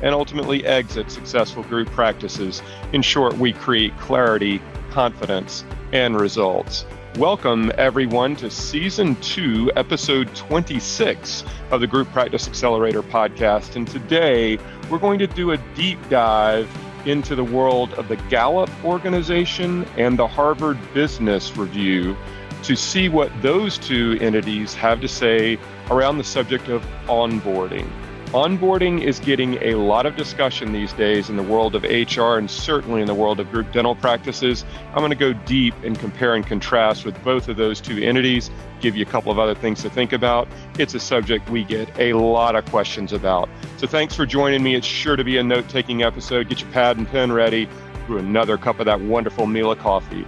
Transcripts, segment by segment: and ultimately exit successful group practices. In short, we create clarity, confidence, and results. Welcome, everyone, to Season 2, Episode 26 of the Group Practice Accelerator podcast. And today, we're going to do a deep dive into the world of the Gallup organization and the Harvard Business Review to see what those two entities have to say around the subject of onboarding. Onboarding is getting a lot of discussion these days in the world of HR and certainly in the world of group dental practices. I'm going to go deep and compare and contrast with both of those two entities, give you a couple of other things to think about. It's a subject we get a lot of questions about. So thanks for joining me. It's sure to be a note-taking episode. Get your pad and pen ready. Brew another cup of that wonderful meal of coffee.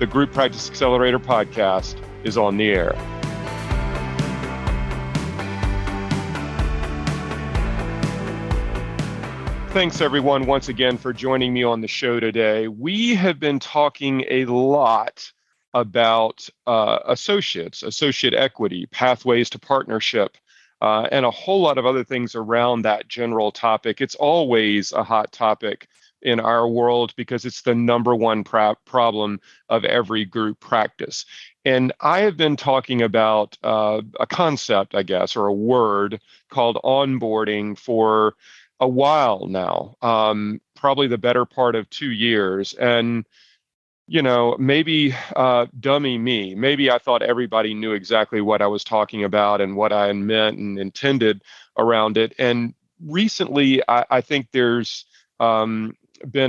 The Group Practice Accelerator podcast is on the air. Thanks, everyone, once again for joining me on the show today. We have been talking a lot about associates, associate equity, pathways to partnership, and a whole lot of other things around that general topic. It's always a hot topic in our world because it's the number one problem of every group practice. And I have been talking about a concept, I guess, or a word called onboarding for a while now, probably the better part of 2 years. And, you know, maybe dummy me, maybe I thought everybody knew exactly what I was talking about and what I meant and intended around it. And recently, I think there's been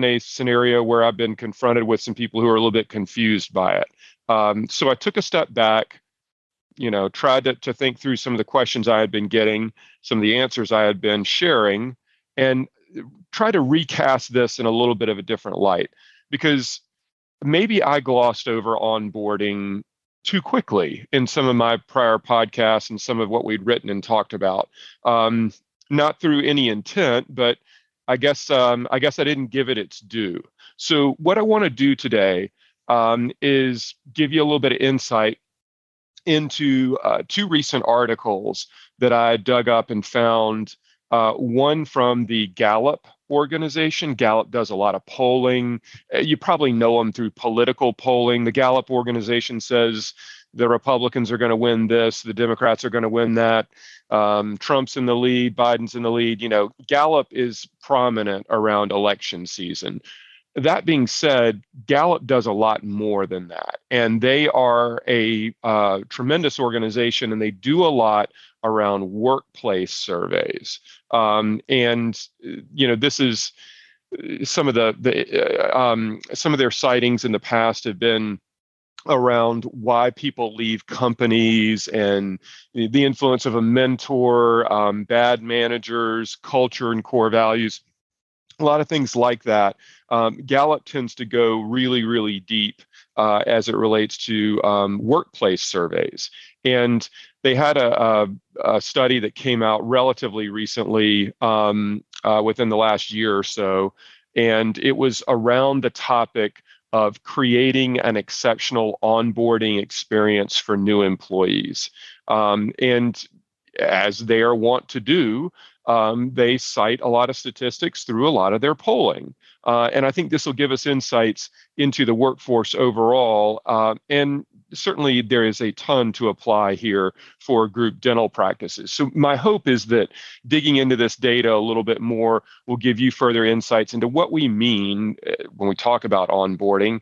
a scenario where I've been confronted with some people who are a little bit confused by it. So I took a step back, you know, tried to think through some of the questions I had been getting, some of the answers I had been sharing, and try to recast this in a little bit of a different light, because maybe I glossed over onboarding too quickly in some of my prior podcasts and some of what we'd written and talked about. Not through any intent, but I guess I didn't give it its due. So what I want to do today is give you a little bit of insight into two recent articles that I dug up and found. One from the Gallup organization. Gallup does a lot of polling. You probably know them through political polling. The Gallup organization says the Republicans are going to win this, the Democrats are going to win that, Trump's in the lead, Biden's in the lead. You know, Gallup is prominent around election season. That being said, Gallup does a lot more than that. And they are a tremendous organization, and they do a lot around workplace surveys. And, you know, this is some of some of their sightings in the past have been around why people leave companies and the influence of a mentor, bad managers, culture and core values, a lot of things like that. Gallup tends to go really, really deep as it relates to workplace surveys. And they had a study that came out relatively recently, within the last year or so, and it was around the topic of creating an exceptional onboarding experience for new employees. And as they are wont to do, they cite a lot of statistics through a lot of their polling. And I think this will give us insights into the workforce overall. And certainly there is a ton to apply here for group dental practices. So my hope is that digging into this data a little bit more will give you further insights into what we mean when we talk about onboarding,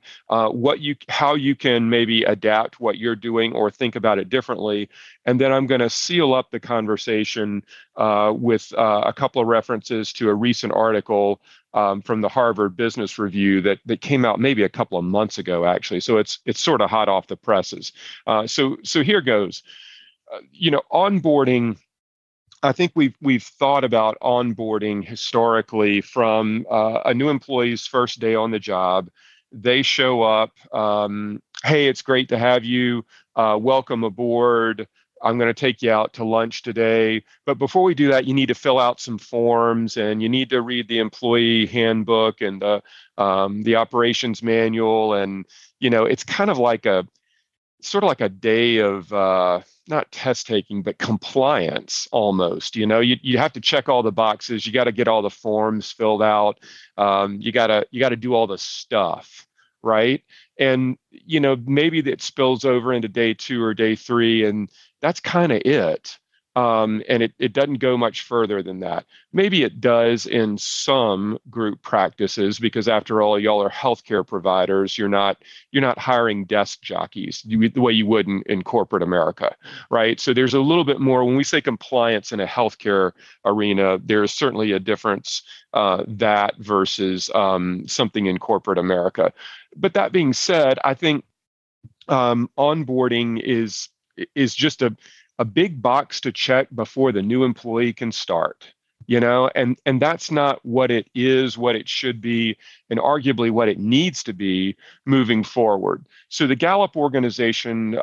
how you can maybe adapt what you're doing or think about it differently. And then I'm going to seal up the conversation with a couple of references to a recent article from the Harvard Business Review that came out maybe a couple of months ago, actually. So it's sort of hot off the presses. So here goes. Onboarding I think we've thought about onboarding historically from a new employee's first day on the job. They show up, hey, it's great to have you. Welcome aboard. I'm going to take you out to lunch today. But before we do that, you need to fill out some forms and you need to read the employee handbook and the operations manual. And, you know, it's kind of like a day of not test taking, but compliance almost. You know, you have to check all the boxes. You got to get all the forms filled out. You got to do all the stuff, right? And, you know, maybe that spills over into day two or day three, and that's kind of it. And it doesn't go much further than that. Maybe it does in some group practices, because after all, y'all are healthcare providers. You're not hiring desk jockeys the way you would in corporate America, right? So there's a little bit more. When we say compliance in a healthcare arena, there is certainly a difference that versus something in corporate America. But that being said, I think onboarding is just a big box to check before the new employee can start, you know, and that's not what it is, what it should be, and arguably what it needs to be moving forward. So the Gallup organization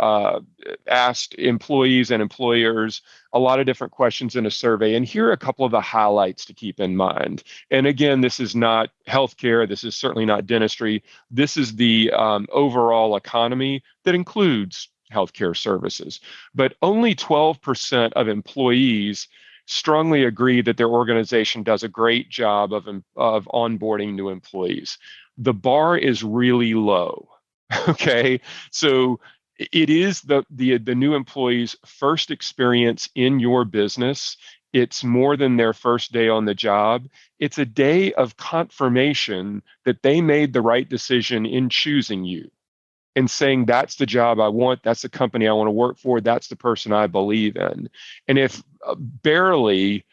asked employees and employers a lot of different questions in a survey, and here are a couple of the highlights to keep in mind. And again, this is not healthcare. This is certainly not dentistry. This is the overall economy that includes healthcare services. But only 12% of employees strongly agree that their organization does a great job of onboarding new employees. The bar is really low. Okay. So it is the new employee's first experience in your business. It's more than their first day on the job. It's a day of confirmation that they made the right decision in choosing you. And saying, that's the job I want, that's the company I want to work for, that's the person I believe in. And if barely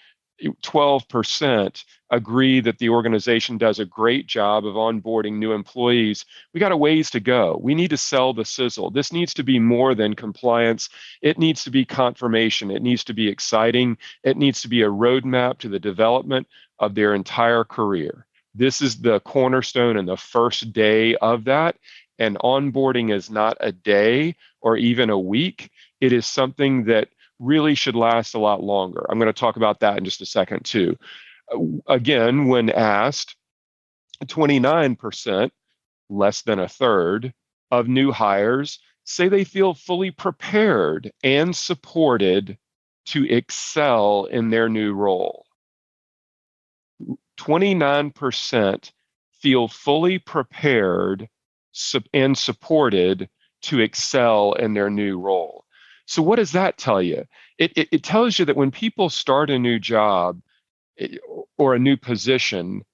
12% agree that the organization does a great job of onboarding new employees, we got a ways to go. We need to sell the sizzle. This needs to be more than compliance. It needs to be confirmation. It needs to be exciting. It needs to be a roadmap to the development of their entire career. This is the cornerstone and the first day of that. And onboarding is not a day or even a week. It is something that really should last a lot longer. I'm going to talk about that in just a second, too. Again, when asked, 29%, less than a third, of new hires say they feel fully prepared and supported to excel in their new role. 29% feel fully prepared and supported to excel in their new role. So what does that tell you? It tells you that when people start a new job or a new position,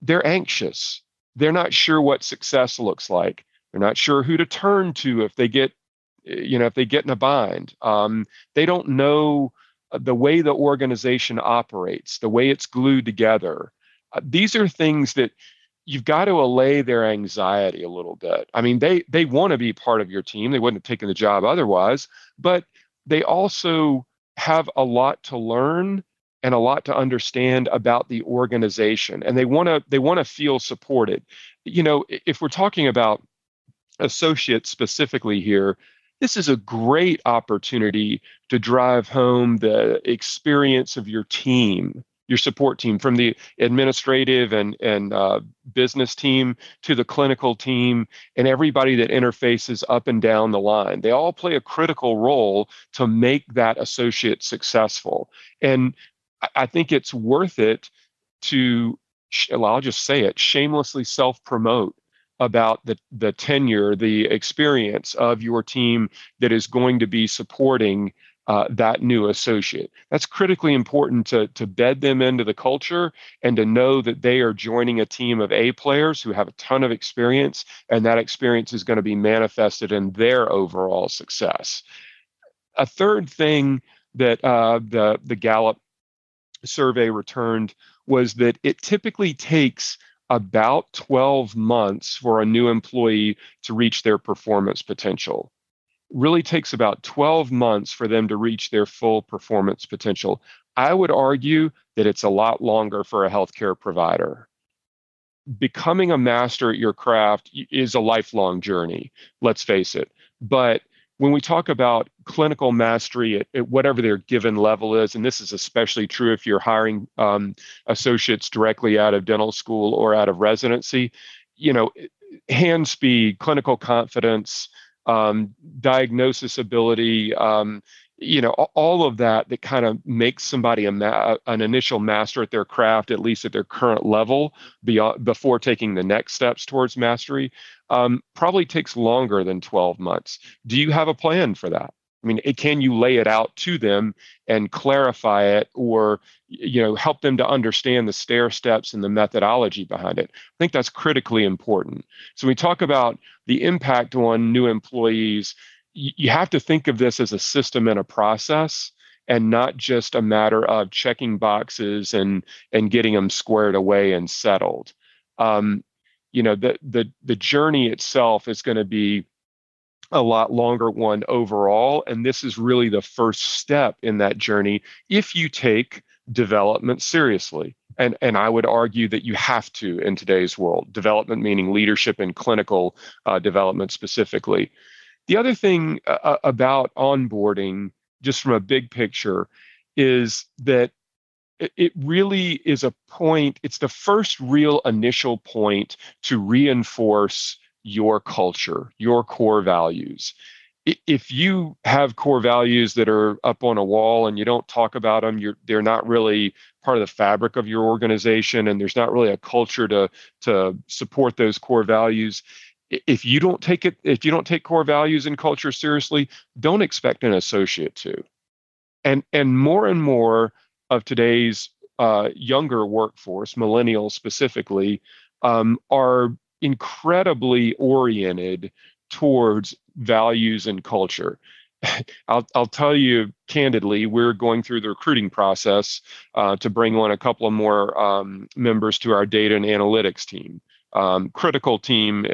they're anxious. They're not sure what success looks like. They're not sure who to turn to if they get, you know, if they get in a bind. They don't know the way the organization operates, the way it's glued together. These are things that you've got to allay their anxiety a little bit. I mean, they want to be part of your team. They wouldn't have taken the job otherwise, but they also have a lot to learn and a lot to understand about the organization. And they want to feel supported. You know, if we're talking about associates specifically here, this is a great opportunity to drive home the experience of your team. Your support team, from the administrative and business team to the clinical team and everybody that interfaces up and down the line. They all play a critical role to make that associate successful. And I think it's worth it to, I'll just say it, shamelessly self-promote about the tenure, the experience of your team that is going to be supporting that new associate. That's critically important to bed them into the culture and to know that they are joining a team of A players who have a ton of experience, and that experience is going to be manifested in their overall success. A third thing that the Gallup survey returned was that it typically takes about 12 months for a new employee to reach their performance potential. Really takes about 12 months for them to reach their full performance potential. I would argue that it's a lot longer for a healthcare provider. Becoming a master at your craft is a lifelong journey, let's face it. But when we talk about clinical mastery at whatever their given level is, and this is especially true if you're hiring associates directly out of dental school or out of residency, you know, hand speed, clinical confidence, diagnosis ability, you know, all of that kind of makes somebody an initial master at their craft, at least at their current level, before taking the next steps towards mastery, probably takes longer than 12 months. Do you have a plan for that? I mean, can you lay it out to them and clarify it, or, you know, help them to understand the stair steps and the methodology behind it? I think that's critically important. So we talk about the impact on new employees. You have to think of this as a system and a process, and not just a matter of checking boxes and getting them squared away and settled. You know, the journey itself is going to be a lot longer one overall, and this is really the first step in that journey if you take development seriously. And I would argue that you have to in today's world. Development meaning leadership and clinical development specifically. The other thing about onboarding, just from a big picture, is that it really is a point, it's the first real initial point to reinforce your culture, your core values. If you have core values that are up on a wall and you don't talk about them, they're not really part of the fabric of your organization, and there's not really a culture to support those core values. If you don't take core values and culture seriously, don't expect an associate to. And more of today's younger workforce, millennials specifically, are incredibly oriented towards values and culture. I'll tell you candidly, we're going through the recruiting process to bring on a couple of more members to our data and analytics team. Critical team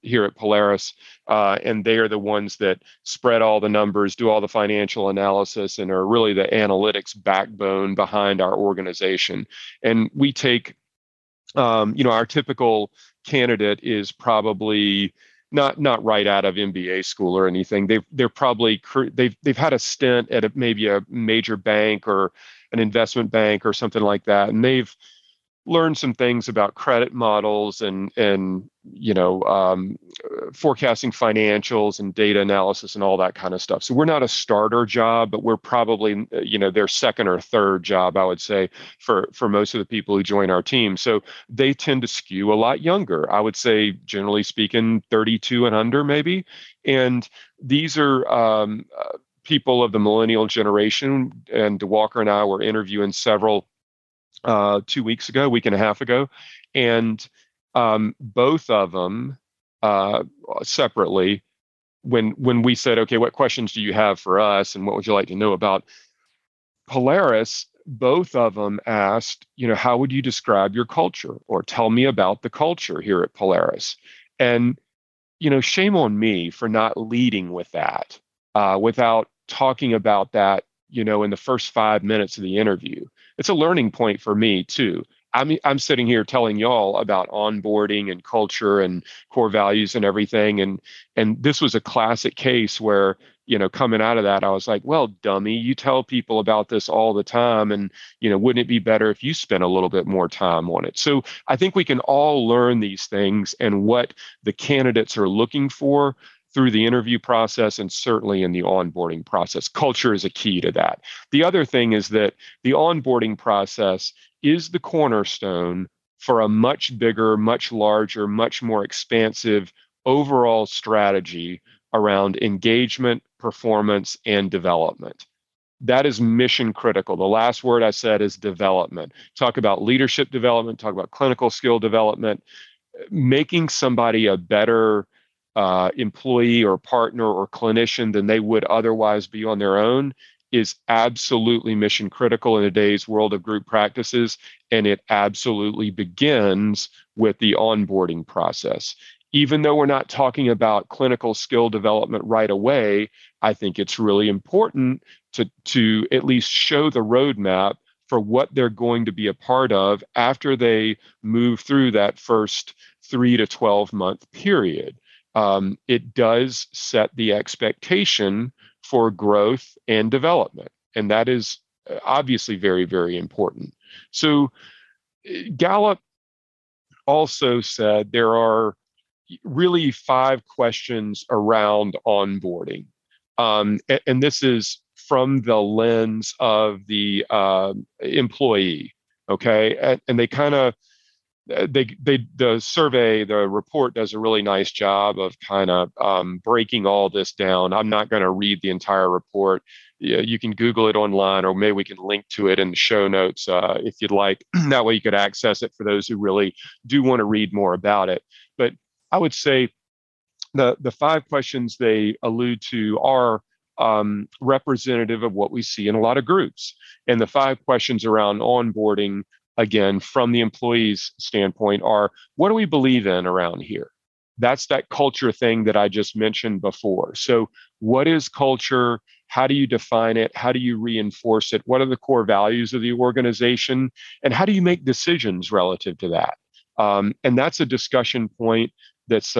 here at Polaris, and they are the ones that spread all the numbers, do all the financial analysis, and are really the analytics backbone behind our organization. And we take, you know, our typical candidate is probably not right out of MBA school or anything. They've had a stint at maybe a major bank or an investment bank or something like that, and they've learn some things about credit models and you know forecasting financials and data analysis and all that kind of stuff. So we're not a starter job, but we're probably, you know, their second or third job, I would say, for most of the people who join our team. So they tend to skew a lot younger. I would say, generally speaking, 32 and under maybe. And these are people of the millennial generation. And DeWalker and I were interviewing several 2 weeks ago, week and a half ago. And both of them separately, when we said, okay, what questions do you have for us? And what would you like to know about Polaris? Both of them asked, you know, how would you describe your culture, or tell me about the culture here at Polaris? And, you know, shame on me for not leading with that, without talking about that, you know, in the first 5 minutes of the interview. It's a learning point for me too. I mean, I'm sitting here telling y'all about onboarding and culture and core values and everything. And this was a classic case where, you know, coming out of that, I was like, well, dummy, you tell people about this all the time. And, you know, wouldn't it be better if you spent a little bit more time on it? So I think we can all learn these things and what the candidates are looking for through the interview process, and certainly in the onboarding process. Culture is a key to that. The other thing is that the onboarding process is the cornerstone for a much bigger, much larger, much more expansive overall strategy around engagement, performance, and development. That is mission critical. The last word I said is development. Talk about leadership development, talk about clinical skill development, making somebody a better employee or partner or clinician than they would otherwise be on their own is absolutely mission critical in today's world of group practices. And it absolutely begins with the onboarding process. even though we're not talking about clinical skill development right away, I think it's really important to at least show the roadmap for what they're going to be a part of after they move through that first 3 to 12 month period. It does set the expectation for growth and development, and that is obviously very, very important. So Gallup also said there are really 5 questions around onboarding. And this is from the lens of the employee, okay? And they kind of, the survey, the report does a really nice job of kind of breaking all this down. I'm not going to read the entire report. You can Google it online, or maybe we can link to it in the show notes if you'd like. That way you could access it for those who really do want to read more about it. But I would say the 5 questions they allude to are representative of what we see in a lot of groups. And the 5 questions around onboarding, again, from the employee's standpoint, are what do we believe in around here? That's that culture thing that I just mentioned before. So what is culture? How do you define it? How do you reinforce it? What are the core values of the organization? And how do you make decisions relative to that? And that's a discussion point that's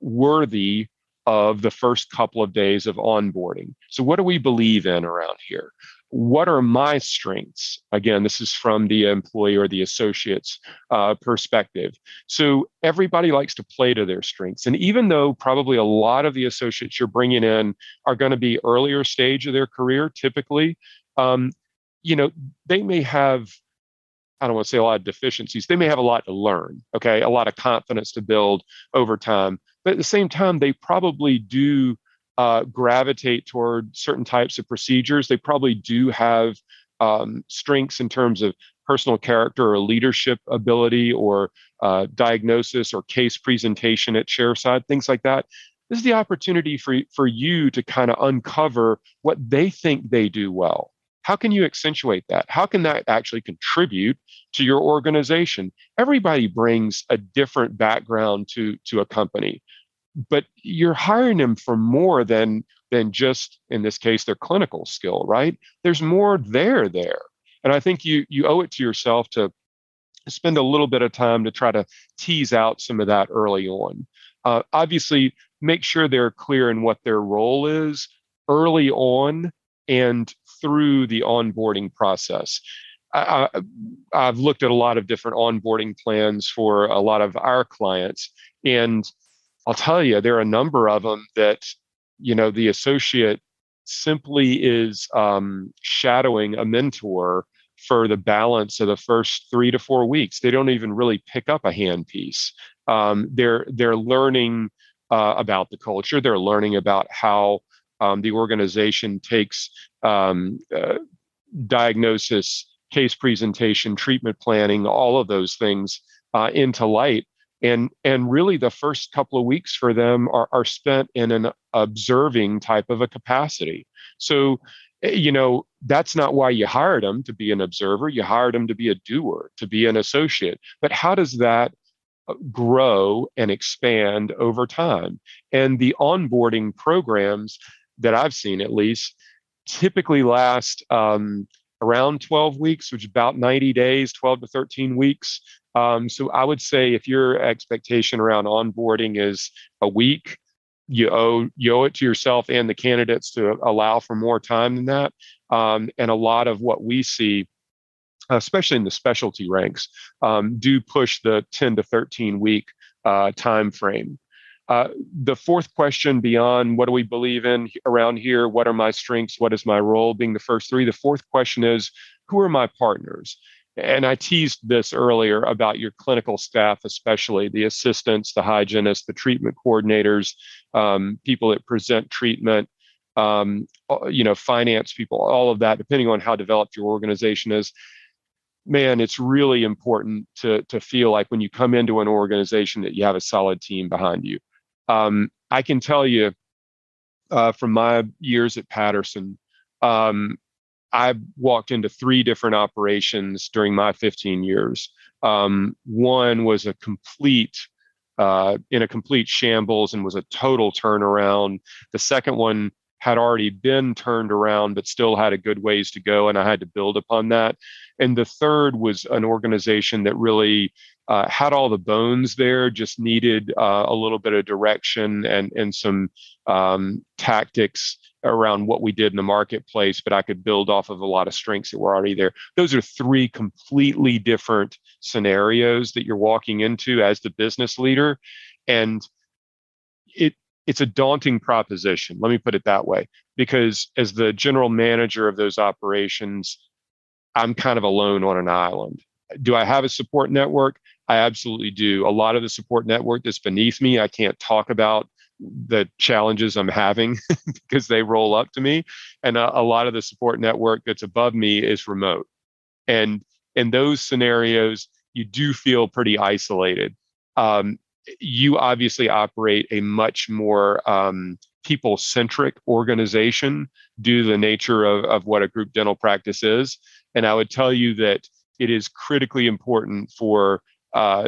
worthy of the first couple of days of onboarding. So what do we believe in around here? What are my strengths? Again, this is from the employee or the associate's perspective. So everybody likes to play to their strengths. And even though probably a lot of the associates you're bringing in are going to be earlier stage of their career, typically, you know, they may have, I don't want to say a lot of deficiencies. They may have a lot to learn, okay? A lot of confidence to build over time. But at the same time, they probably do gravitate toward certain types of procedures. They probably do have strengths in terms of personal character or leadership ability or diagnosis or case presentation at chairside, things like that. This is the opportunity for you to kind of uncover what they think they do well. How can you accentuate that? How can that actually contribute to your organization? Everybody brings a different background to a company, but you're hiring them for more than just, in this case, their clinical skill, right? There's more there. And I think you owe it to yourself to spend a little bit of time to try to tease out some of that early on. Obviously, make sure they're clear in what their role is early on and through the onboarding process. I've looked at a lot of different onboarding plans for a lot of our clients, and I'll tell you, there are a number of them that, you know, the associate simply is shadowing a mentor for the balance of the first 3 to 4 weeks. They don't even really pick up a handpiece. They're learning about the culture. They're learning about how the organization takes diagnosis, case presentation, treatment planning, all of those things into light. And really the first couple of weeks for them are spent in an observing type of a capacity. So, you know, that's not why you hired them to be an observer. You hired them to be a doer, to be an associate. But how does that grow and expand over time? And the onboarding programs that I've seen, at least, typically last around 12 weeks, which is about 90 days, 12 to 13 weeks. So I would say if your expectation around onboarding is a week, you owe it to yourself and the candidates to allow for more time than that. And a lot of what we see, especially in the specialty ranks, do push the 10 to 13 week time frame. The fourth question beyond what do we believe in around here? What are my strengths? What is my role? Being the first three. The fourth question is, who are my partners? And I teased this earlier about your clinical staff, especially the assistants, the hygienists, the treatment coordinators, people that present treatment, you know, finance people, all of that, depending on how developed your organization is. Man, it's really important to feel like when you come into an organization that you have a solid team behind you. I can tell you from my years at Patterson, I walked into 3 different operations during my 15 years. One was a complete in a complete shambles and was a total turnaround. The second one had already been turned around, but still had a good ways to go, and I had to build upon that. And the third was an organization that really had all the bones there, just needed a little bit of direction and some tactics around what we did in the marketplace, but I could build off of a lot of strengths that were already there. Those are three completely different scenarios that you're walking into as the business leader. And it's a daunting proposition, let me put it that way, because as the general manager of those operations, I'm kind of alone on an island. Do I have a support network? I absolutely do. A lot of the support network that's beneath me, I can't talk about the challenges I'm having because they roll up to me. And a lot of the support network that's above me is remote. And in those scenarios, you do feel pretty isolated. You obviously operate a much more people-centric organization due to the nature of what a group dental practice is. And I would tell you that it is critically important for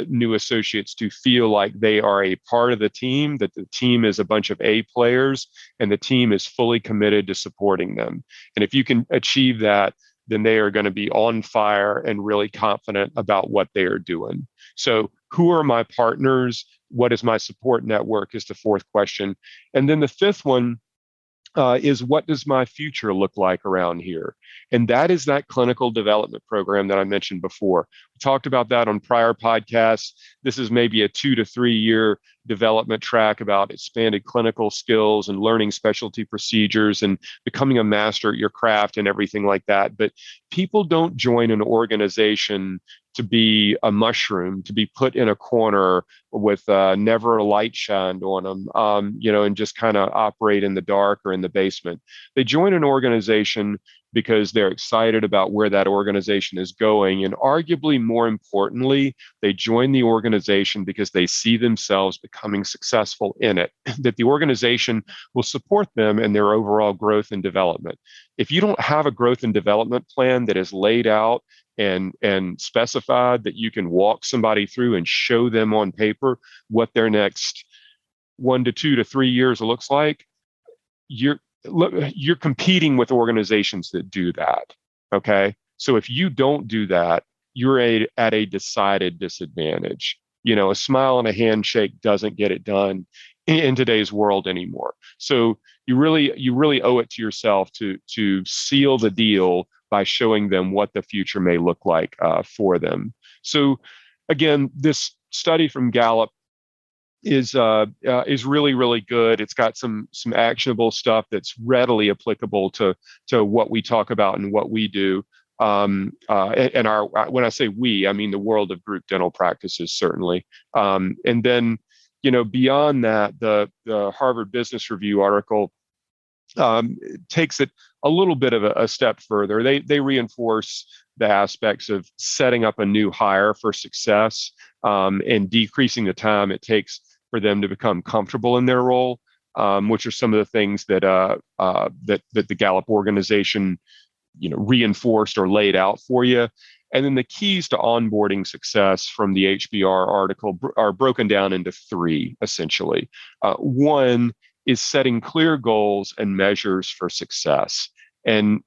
new associates to feel like they are a part of the team, that the team is a bunch of A players, and the team is fully committed to supporting them. And if you can achieve that, then they are going to be on fire and really confident about what they are doing. So who are my partners? What is my support network is the fourth question. And then the fifth one is what does my future look like around here? And that is that clinical development program that I mentioned before. We talked about that on prior podcasts. This is maybe a 2 to 3 year development track about expanded clinical skills and learning specialty procedures and becoming a master at your craft and everything like that. But people don't join an organization to be a mushroom, to be put in a corner with never a light shined on them, and just kind of operate in the dark or in the basement. They join an organization because they're excited about where that organization is going. And arguably more importantly, they join the organization because they see themselves becoming successful in it, that the organization will support them in their overall growth and development. If you don't have a growth and development plan that is laid out and specified, that you can walk somebody through and show them on paper what their next 1 to 2 to 3 years looks like, you're competing with organizations that do that, okay? So if you don't do that, you're at a decided disadvantage. You know, a smile and a handshake doesn't get it done in today's world anymore. So you really owe it to yourself to seal the deal by showing them what the future may look like for them. So again, this study from Gallup is really, really good. It's got some actionable stuff that's readily applicable to what we talk about and what we do. And when I say we, I mean the world of group dental practices, certainly. And then, beyond that, the Harvard Business Review article takes it a little bit of a step further. They reinforce the aspects of setting up a new hire for success and decreasing the time it takes for them to become comfortable in their role, which are some of the things that that the Gallup organization reinforced or laid out for you. And then the keys to onboarding success from the HBR article are broken down into three, essentially. One is setting clear goals and measures for success. And,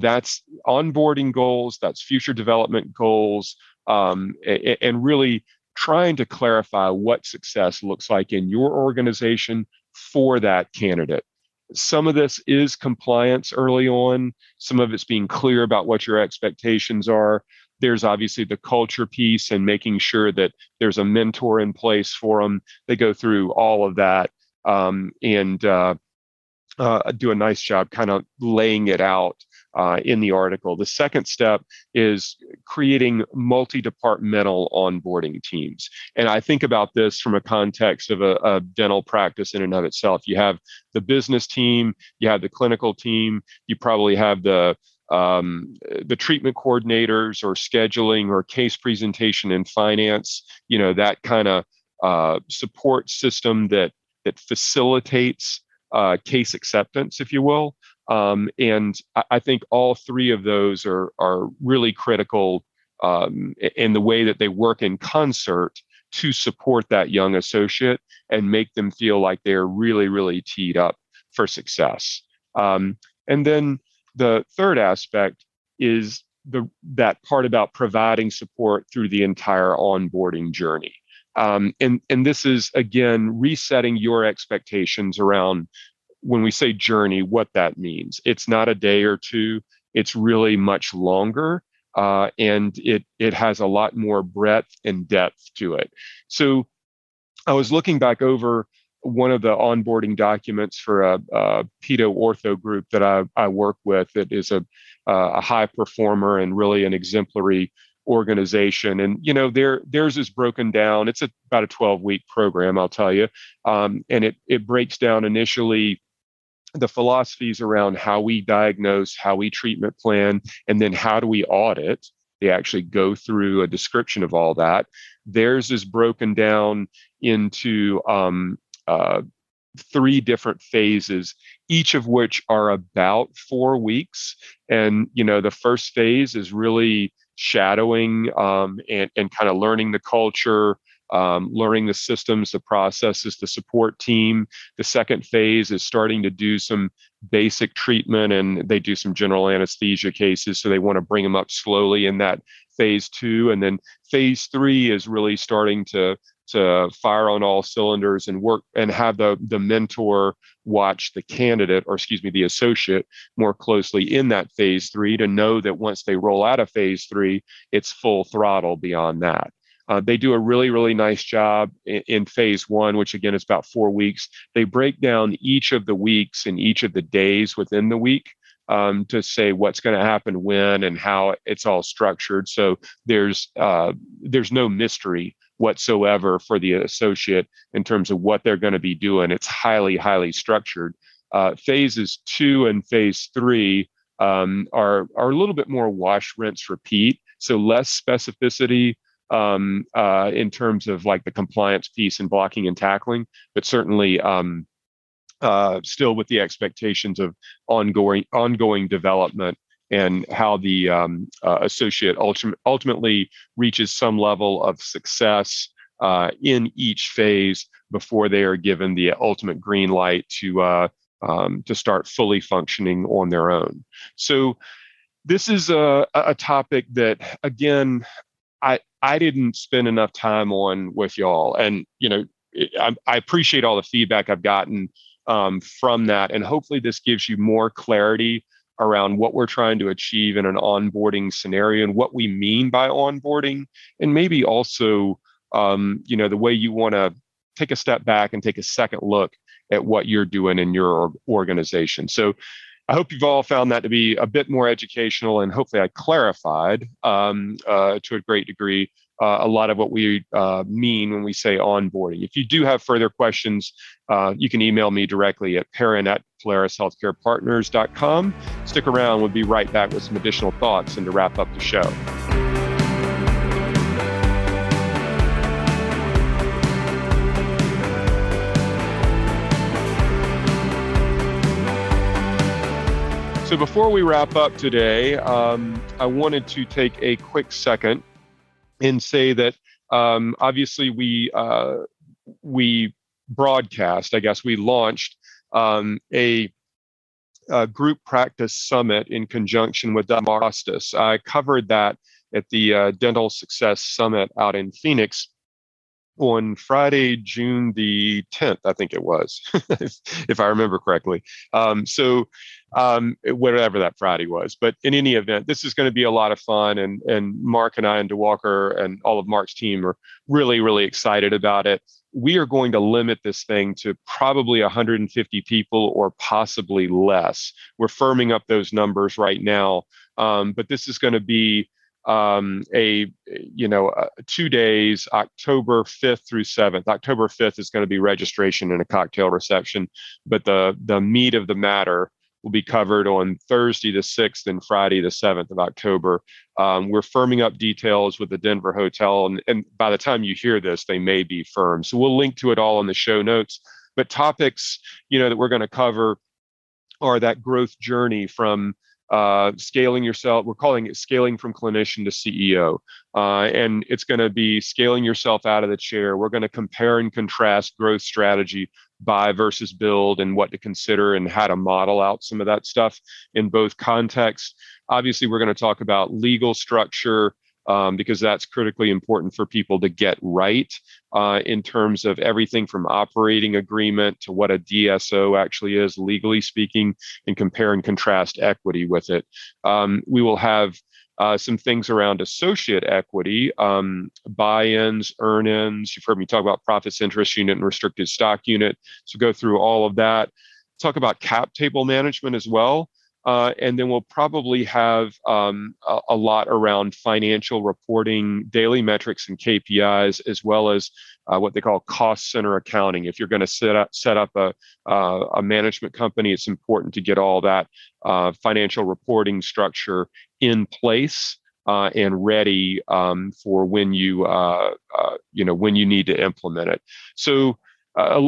that's onboarding goals, that's future development goals, and really trying to clarify what success looks like in your organization for that candidate. Some of this is compliance early on. Some of it's being clear about what your expectations are. There's obviously the culture piece and making sure that there's a mentor in place for them. They go through all of that and do a nice job kind of laying it out in the article. The second step is creating multi-departmental onboarding teams. And I think about this from a context of a dental practice in and of itself. You have the business team, you have the clinical team, you probably have the treatment coordinators or scheduling or case presentation and finance, that kind of support system that facilitates case acceptance, if you will. And I think all three of those are really critical in the way that they work in concert to support that young associate and make them feel like they're really, really teed up for success. And then the third aspect is that part about providing support through the entire onboarding journey. And this is, again, resetting your expectations around, when we say journey, what that means. It's not a day or two. It's really much longer, and it has a lot more breadth and depth to it. So I was looking back over one of the onboarding documents for a pedo ortho group that I work with. It is a high performer and really an exemplary organization. And, you know, theirs is broken down. It's about a 12-week program, I'll tell you. And it breaks down initially the philosophies around how we diagnose, how we treatment plan, and then how do we audit. They actually go through a description of all that. Theirs is broken down into three different phases, each of which are about 4 weeks. And, you know, the first phase is really shadowing and kind of learning the culture, learning the systems, the processes, the support team. The second phase is starting to do some basic treatment, and they do some general anesthesia cases. So they want to bring them up slowly in that phase two. And then phase three is really starting to fire on all cylinders and work and have the mentor watch the candidate, or excuse me, the associate more closely in that phase three, to know that once they roll out of phase three, it's full throttle beyond that. They do a really, really nice job in phase one, which again is about 4 weeks. They break down each of the weeks and each of the days within the week to say what's going to happen when and how it's all structured. So there's no mystery whatsoever for the associate in terms of what they're going to be doing. It's highly, highly structured. Phases two and phase three are a little bit more wash, rinse, repeat. So less specificity in terms of like the compliance piece and blocking and tackling, but certainly still with the expectations of ongoing development and how the associate ultimately reaches some level of success in each phase before they are given the ultimate green light to start fully functioning on their own. So this is a topic that, again, I didn't spend enough time on with y'all. And, you know, I appreciate all the feedback I've gotten from that. And hopefully this gives you more clarity around what we're trying to achieve in an onboarding scenario and what we mean by onboarding. And maybe also, you know, the way you want to take a step back and take a second look at what you're doing in your organization. So I hope you've all found that to be a bit more educational, and hopefully I clarified to a great degree a lot of what we mean when we say onboarding. If you do have further questions, you can email me directly at perrin@polarishealthcarepartners.com. Stick around. We'll be right back with some additional thoughts and to wrap up the show. So before we wrap up today, I wanted to take a quick second and say that obviously we broadcast, I guess we launched a Group Practice Summit in conjunction with Dr. Marrustis. I covered that at the Dental Success Summit out in Phoenix on Friday, June the 10th, I think it was, if I remember correctly. Whatever that Friday was. But in any event, this is going to be a lot of fun. And Mark and I and DeWalker and all of Mark's team are really, really excited about it. We are going to limit this thing to probably 150 people or possibly less. We're firming up those numbers right now. But this is going to be a 2 days, October 5th through 7th. October 5th is going to be registration and a cocktail reception, but the meat of the matter will be covered on Thursday the 6th and Friday the 7th of October. We're firming up details with the Denver Hotel, and by the time you hear this, they may be firm. So we'll link to it all in the show notes. But topics, you know, that we're going to cover are that growth journey from scaling yourself. We're calling it scaling from clinician to CEO. And it's going to be scaling yourself out of the chair. We're going to compare and contrast growth strategy, buy versus build, and what to consider and how to model out some of that stuff in both contexts. Obviously, we're going to talk about legal structure, because that's critically important for people to get right in terms of everything from operating agreement to what a DSO actually is, legally speaking, and compare and contrast equity with it. We will have some things around associate equity, buy-ins, earn-ins. You've heard me talk about profits, interest unit, and restricted stock unit. So go through all of that. Talk about cap table management as well. And then we'll probably have a lot around financial reporting, daily metrics and KPIs, as well as what they call cost center accounting. If you're going to set up a management company, it's important to get all that financial reporting structure in place and ready for when you when you need to implement it. So.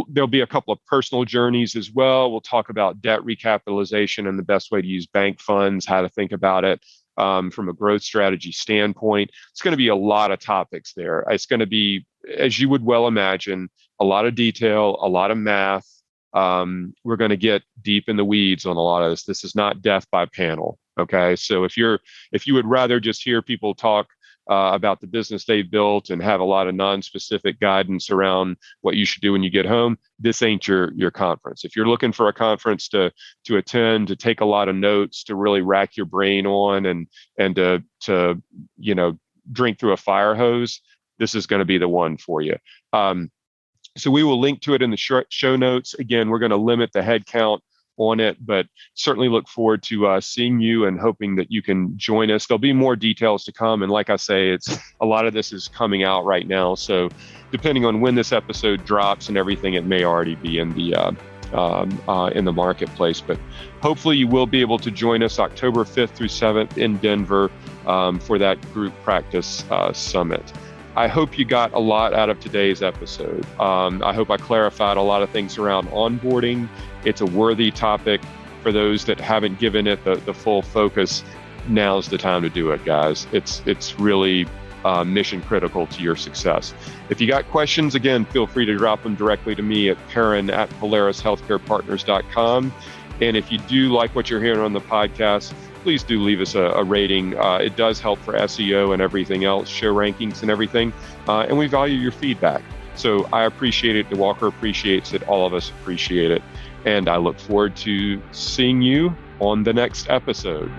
There'll be a couple of personal journeys as well. We'll talk about debt recapitalization and the best way to use bank funds, how to think about it from a growth strategy standpoint. It's going to be a lot of topics there. It's going to be, as you would well imagine, a lot of detail, a lot of math. We're going to get deep in the weeds on a lot of this. This is not death by panel. Okay, so if you would rather just hear people talk about the business they've built and have a lot of non-specific guidance around what you should do when you get home, this ain't your conference. If you're looking for a conference to attend, to take a lot of notes, to really rack your brain on and to drink through a fire hose, this is going to be the one for you. So we will link to it in the show notes. Again, we're going to limit the headcount on it, but certainly look forward to seeing you and hoping that you can join us. There'll be more details to come. And like I say, it's a lot of this is coming out right now. So depending on when this episode drops and everything, it may already be in the marketplace, but hopefully you will be able to join us October 5th through 7th in Denver for that group practice summit. I hope you got a lot out of today's episode. I hope I clarified a lot of things around onboarding. It's a worthy topic for those that haven't given it the full focus. Now's the time to do it, guys. It's really mission critical to your success. If you got questions, again, feel free to drop them directly to me at Perrin@PolarisHealthcarePartners.com. And if you do like what you're hearing on the podcast, please do leave us a rating. It does help for SEO and everything else, show rankings and everything. And we value your feedback. So I appreciate it. DeWalker appreciates it. All of us appreciate it. And I look forward to seeing you on the next episode.